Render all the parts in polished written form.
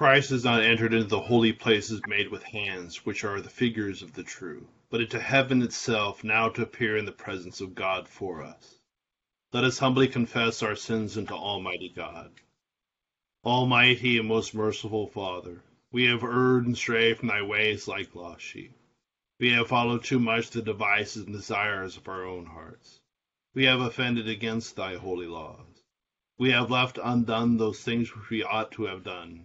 Christ has not entered into the holy places made with hands, which are the figures of the true, but into heaven itself, now to appear in the presence of God for us. Let us humbly confess our sins unto Almighty God. Almighty and most merciful Father, we have erred and strayed from thy ways like lost sheep. We have followed too much the devices and desires of our own hearts. We have offended against thy holy laws. We have left undone those things which we ought to have done,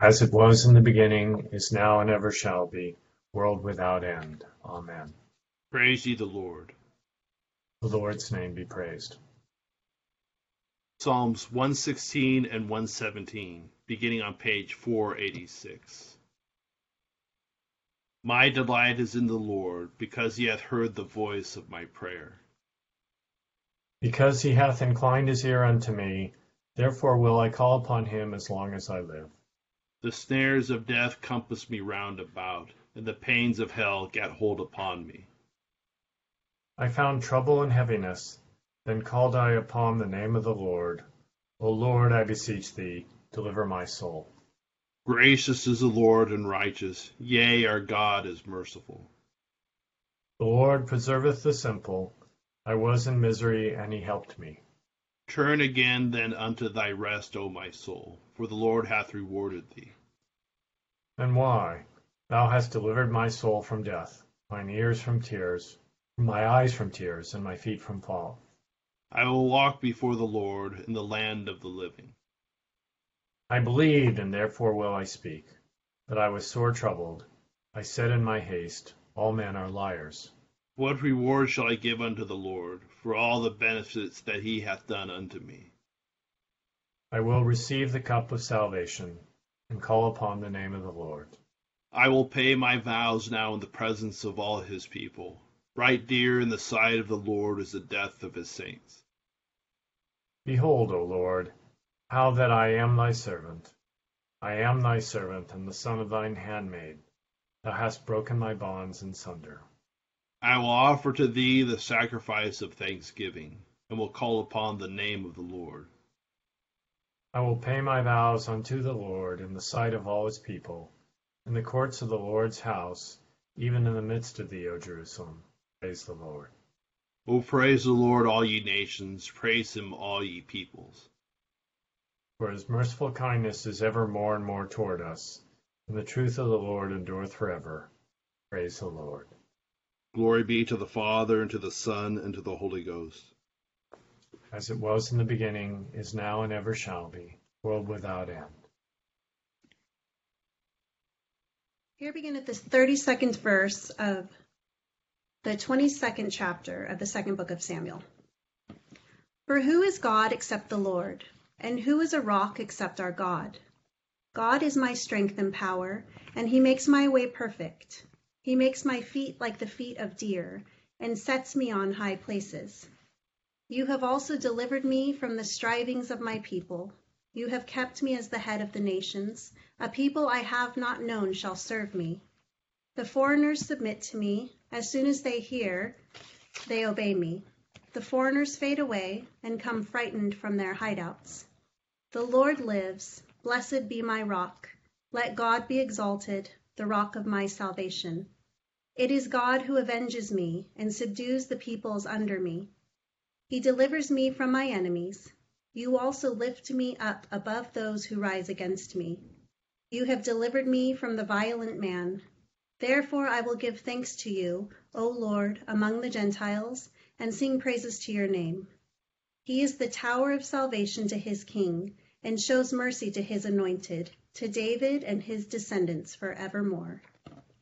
As it was in the beginning, is now, and ever shall be, world without end. Amen. Praise ye the Lord. The Lord's name be praised. Psalms 116 and 117, beginning on page 486. My delight is in the Lord, because he hath heard the voice of my prayer. Because he hath inclined his ear unto me, therefore will I call upon him as long as I live. The snares of death compass me round about, and the pains of hell get hold upon me. I found trouble and heaviness. Then called I upon the name of the Lord. O Lord, I beseech thee, deliver my soul. Gracious is the Lord and righteous, yea, our God is merciful. The Lord preserveth the simple. I was in misery, and he helped me. Turn again then unto thy rest, O my soul, for the Lord hath rewarded thee. And why? Thou hast delivered my soul from death, mine ears from tears, my eyes from tears, and my feet from fall. I will walk before the Lord in the land of the living. I believed, and therefore will I speak. But I was sore troubled. I said in my haste, all men are liars. What reward shall I give unto the Lord for all the benefits that he hath done unto me? I will receive the cup of salvation, and call upon the name of the Lord. I will pay my vows now in the presence of all his people. Right dear in the sight of the Lord is the death of his saints. Behold, O Lord, how that I am thy servant. I am thy servant and the son of thine handmaid. Thou hast broken my bonds in sunder. I will offer to thee the sacrifice of thanksgiving, and will call upon the name of the Lord. I will pay my vows unto the Lord in the sight of all his people, in the courts of the Lord's house, even in the midst of thee, O Jerusalem. Praise the Lord. O praise the Lord, all ye nations. Praise him, all ye peoples. For his merciful kindness is ever more and more toward us, and the truth of the Lord endureth forever. Praise the Lord. Glory be to the Father, and to the Son, and to the Holy Ghost. As it was in the beginning, is now, and ever shall be, world without end. Here beginneth this 32nd verse of the 22nd chapter of the second book of Samuel. For who is God except the Lord? And who is a rock except our God? God is my strength and power, and he makes my way perfect. He makes my feet like the feet of deer, and sets me on high places. You have also delivered me from the strivings of my people. You have kept me as the head of the nations. A people I have not known shall serve me. The foreigners submit to me, As soon as they hear, they obey me. The foreigners fade away and come frightened from their hideouts. The Lord lives. Blessed be my rock. Let God be exalted, the rock of my salvation. It is God who avenges me and subdues the peoples under me. He delivers me from my enemies. You also lift me up above those who rise against me. You have delivered me from the violent man. Therefore I will give thanks to you, O Lord, among the Gentiles, and sing praises to your name. He is the tower of salvation to his king, and shows mercy to his anointed, to David and his descendants forevermore.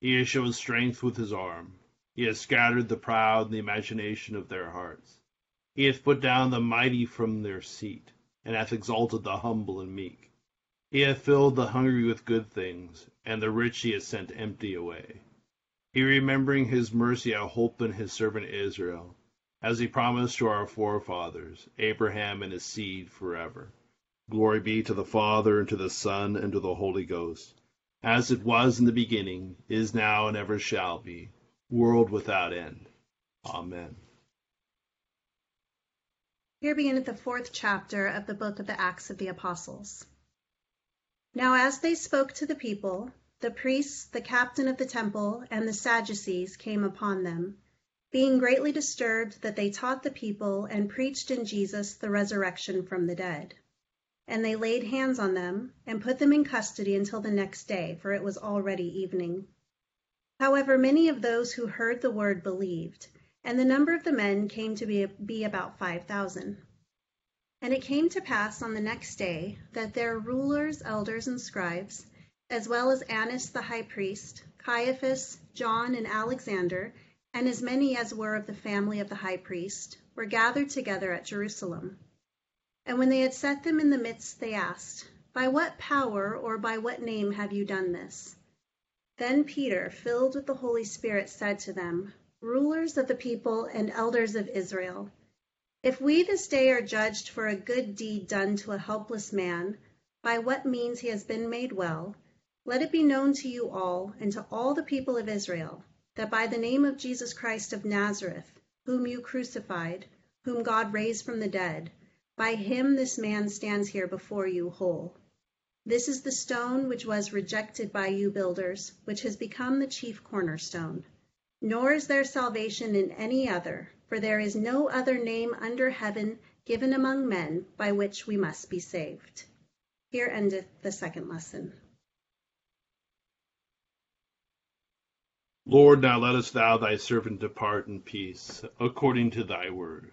He has shown strength with his arm. He has scattered the proud in the imagination of their hearts. He hath put down the mighty from their seat, and hath exalted the humble and meek. He hath filled the hungry with good things, and the rich he hath sent empty away. He, remembering his mercy, hath holpen his servant Israel, as he promised to our forefathers, Abraham and his seed forever. Glory be to the Father, and to the Son, and to the Holy Ghost, as it was in the beginning, is now, and ever shall be, world without end. Amen. Here beginneth the fourth chapter of the book of the Acts of the Apostles. Now as they spoke to the people, the priests, the captain of the temple, and the Sadducees came upon them, being greatly disturbed that they taught the people and preached in Jesus the resurrection from the dead. And they laid hands on them, and put them in custody until the next day, for it was already evening. However, many of those who heard the word believed, and the number of the men came to be about 5,000. And it came to pass on the next day that their rulers, elders, and scribes, as well as Annas the high priest, Caiaphas, John, and Alexander, and as many as were of the family of the high priest, were gathered together at Jerusalem. And when they had set them in the midst, they asked, By what power or by what name have you done this? Then Peter, filled with the Holy Spirit, said to them, Rulers of the people and elders of Israel, if we this day are judged for a good deed done to a helpless man, by what means he has been made well, let it be known to you all and to all the people of Israel, that by the name of Jesus Christ of Nazareth, whom you crucified, whom God raised from the dead, by him this man stands here before you whole. This is the stone which was rejected by you builders, which has become the chief cornerstone. Nor is there salvation in any other, for there is no other name under heaven given among men by which we must be saved. Here endeth the second lesson. Lord, now lettest thou thy servant depart in peace, according to thy word.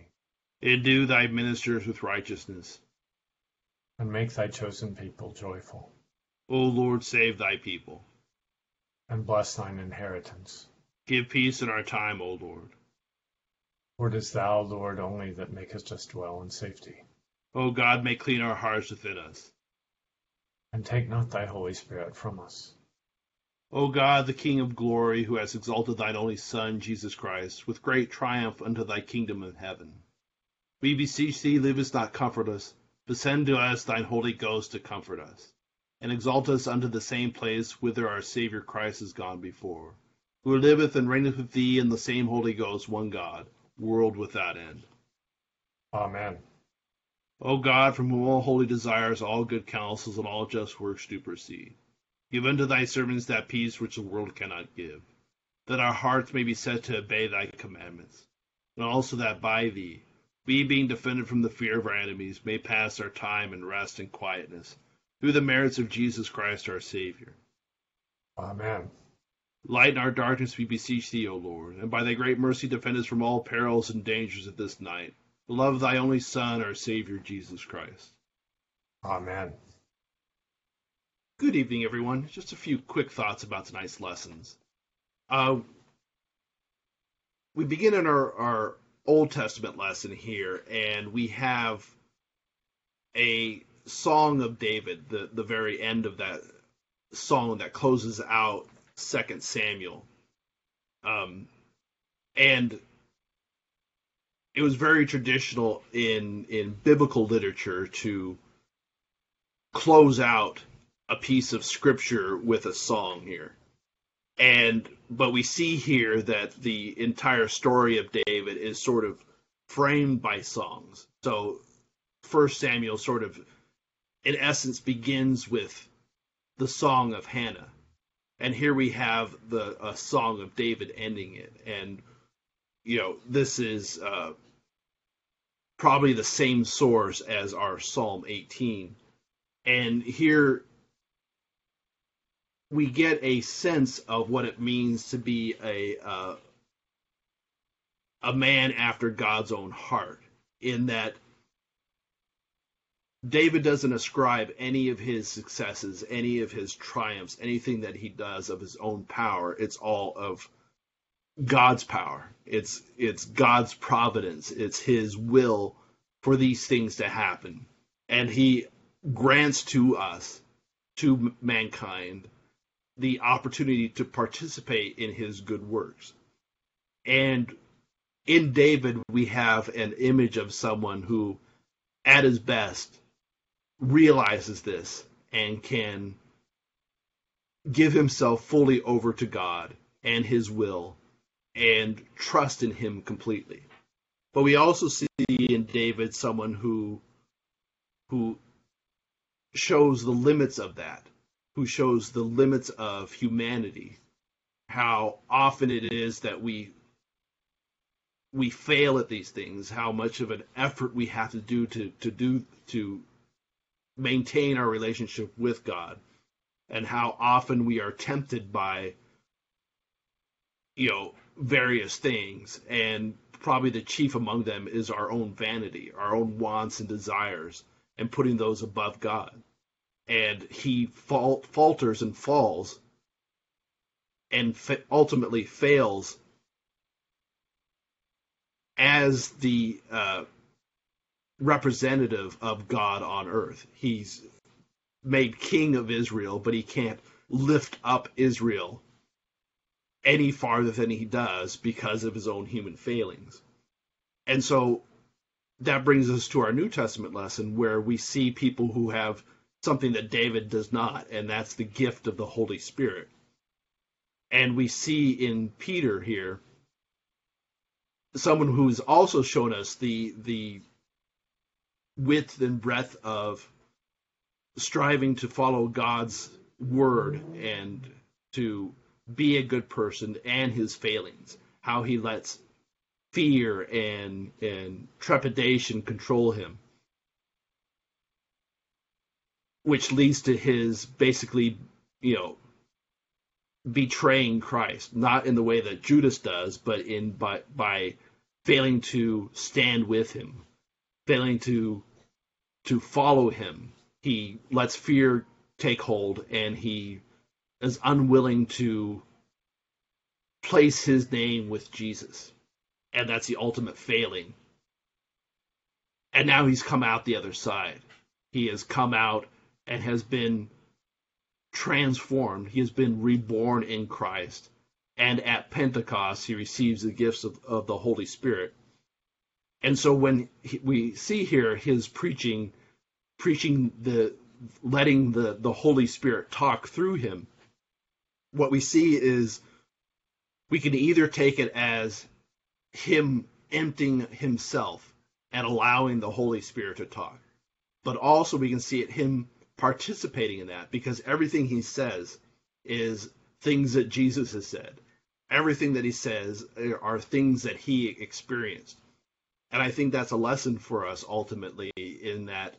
Endue thy ministers with righteousness, and make thy chosen people joyful. O Lord, save thy people, and bless thine inheritance. Give peace in our time, O Lord. For it is thou, Lord, only that makest us dwell in safety. O God, make clean our hearts within us, and take not thy Holy Spirit from us. O God, the King of glory, who hast exalted thine only Son, Jesus Christ, with great triumph unto thy kingdom in heaven, we beseech thee, leave us not comfortless, but send to us thine Holy Ghost to comfort us, and exalt us unto the same place whither our Saviour Christ has gone before, who liveth and reigneth with thee in the same Holy Ghost, one God, world without end. Amen. O God, from whom all holy desires, all good counsels, and all just works do proceed, give unto thy servants that peace which the world cannot give, that our hearts may be set to obey thy commandments, and also that by thee, we, being defended from the fear of our enemies, may pass our time in rest and quietness, through the merits of Jesus Christ our Savior. Amen. Lighten our darkness, we beseech thee, O Lord, and by thy great mercy defend us from all perils and dangers of this night. The love of thy only Son, our Savior, Jesus Christ. Amen. Good evening, everyone. Just a few quick thoughts about tonight's lessons. We begin in our Old Testament lesson here, and we have a Song of David, the very end of that song that closes out 2 Samuel. And it was very traditional in biblical literature to close out a piece of scripture with a song here. But we see here that the entire story of David is sort of framed by songs. So 1 Samuel sort of, in essence, begins with the song of Hannah. And here we have a song of David ending it. And, you know, this is probably the same source as our Psalm 18. And here we get a sense of what it means to be a man after God's own heart, in that David doesn't ascribe any of his successes, any of his triumphs, anything that he does of his own power. It's all of God's power. It's God's providence. It's his will for these things to happen. And he grants to us, to mankind, the opportunity to participate in his good works. And in David, we have an image of someone who, at his best, realizes this and can give himself fully over to God and his will and trust in him completely. But we also see in David someone who shows the limits of that, who shows the limits of humanity, how often it is that we fail at these things, how much of an effort we have to do to maintain our relationship with God, and how often we are tempted by, you know, various things, and probably the chief among them is our own vanity, our own wants and desires, and putting those above God. And he falters and falls, and ultimately fails as the representative of God on earth. He's made king of Israel, but he can't lift up Israel any farther than he does because of his own human failings. And so that brings us to our New Testament lesson, where we see people who have something that David does not, and that's the gift of the Holy Spirit. And we see in Peter here someone who's also shown us the width and breadth of striving to follow God's word and to be a good person, and his failings, how he lets fear and trepidation control him, which leads to his basically, you know, betraying Christ, not in the way that Judas does, but by failing to stand with him, failing to follow him. He lets fear take hold, and he is unwilling to place his name with Jesus. And that's the ultimate failing. And now he's come out the other side. He has come out and has been transformed. He has been reborn in Christ. And at Pentecost, he receives the gifts of the Holy Spirit. And so when we see here his preaching letting the Holy Spirit talk through him, what we see is we can either take it as him emptying himself and allowing the Holy Spirit to talk, but also we can see it him participating in that, because everything he says is things that Jesus has said. Everything that he says are things that he experienced. And I think that's a lesson for us ultimately, in that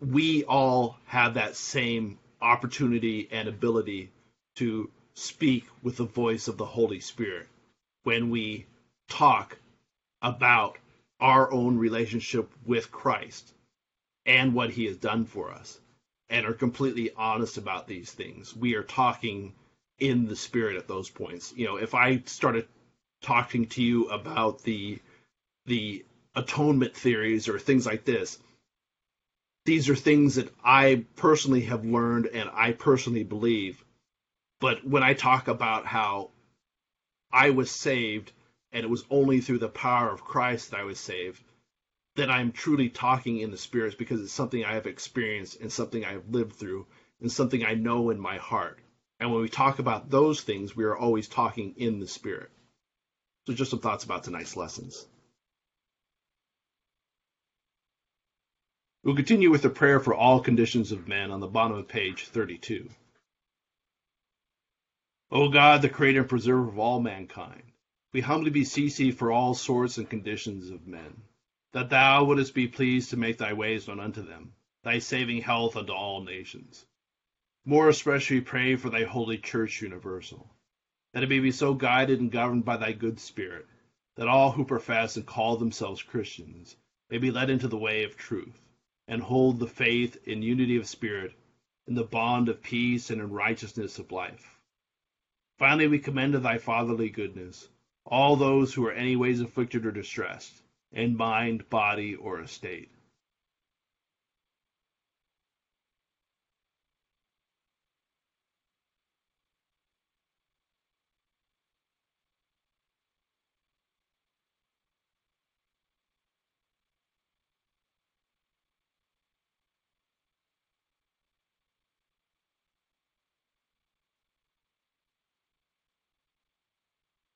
we all have that same opportunity and ability to speak with the voice of the Holy Spirit when we talk about our own relationship with Christ and what he has done for us, and are completely honest about these things. We are talking in the Spirit at those points. You know, if I started talking to you about the atonement theories or things like this, these are things that I personally have learned and I personally believe. But when I talk about how I was saved and it was only through the power of Christ that I was saved, then I'm truly talking in the Spirit, because it's something I have experienced and something I've lived through and something I know in my heart. And when we talk about those things, we are always talking in the Spirit. So just some thoughts about tonight's lessons. We'll continue with the prayer for all conditions of men on the bottom of page 32. O God, the creator and preserver of all mankind, we humbly beseech thee for all sorts and conditions of men, that thou wouldest be pleased to make thy ways known unto them, thy saving health unto all nations. More especially pray for thy holy church universal, that it may be so guided and governed by thy good Spirit, that all who profess and call themselves Christians may be led into the way of truth, and hold the faith in unity of spirit, in the bond of peace, and in righteousness of life. Finally, we commend to thy fatherly goodness all those who are anyways afflicted or distressed, in mind, body, or estate.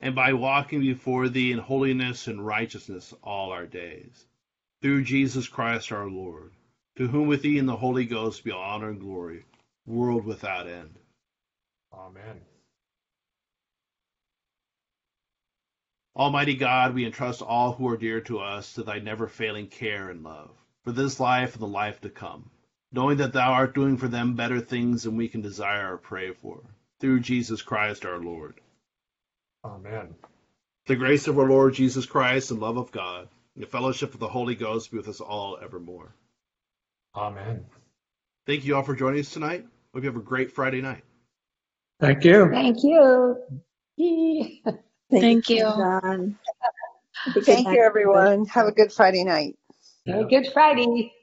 and by walking before thee in holiness and righteousness all our days. Through Jesus Christ our Lord, to whom with thee and the Holy Ghost be honor and glory, world without end. Amen. Almighty God, we entrust all who are dear to us to thy never-failing care and love, for this life and the life to come, knowing that thou art doing for them better things than we can desire or pray for, through Jesus Christ our Lord. Amen. The grace of our Lord Jesus Christ and love of God and the fellowship of the Holy Ghost be with us all evermore. Amen. Thank you all for joining us tonight. Hope you have a great Friday night. Thank you. Thank you. Thank you. John. Thank you, everyone. Have a good Friday night. Yeah. Have a good Friday.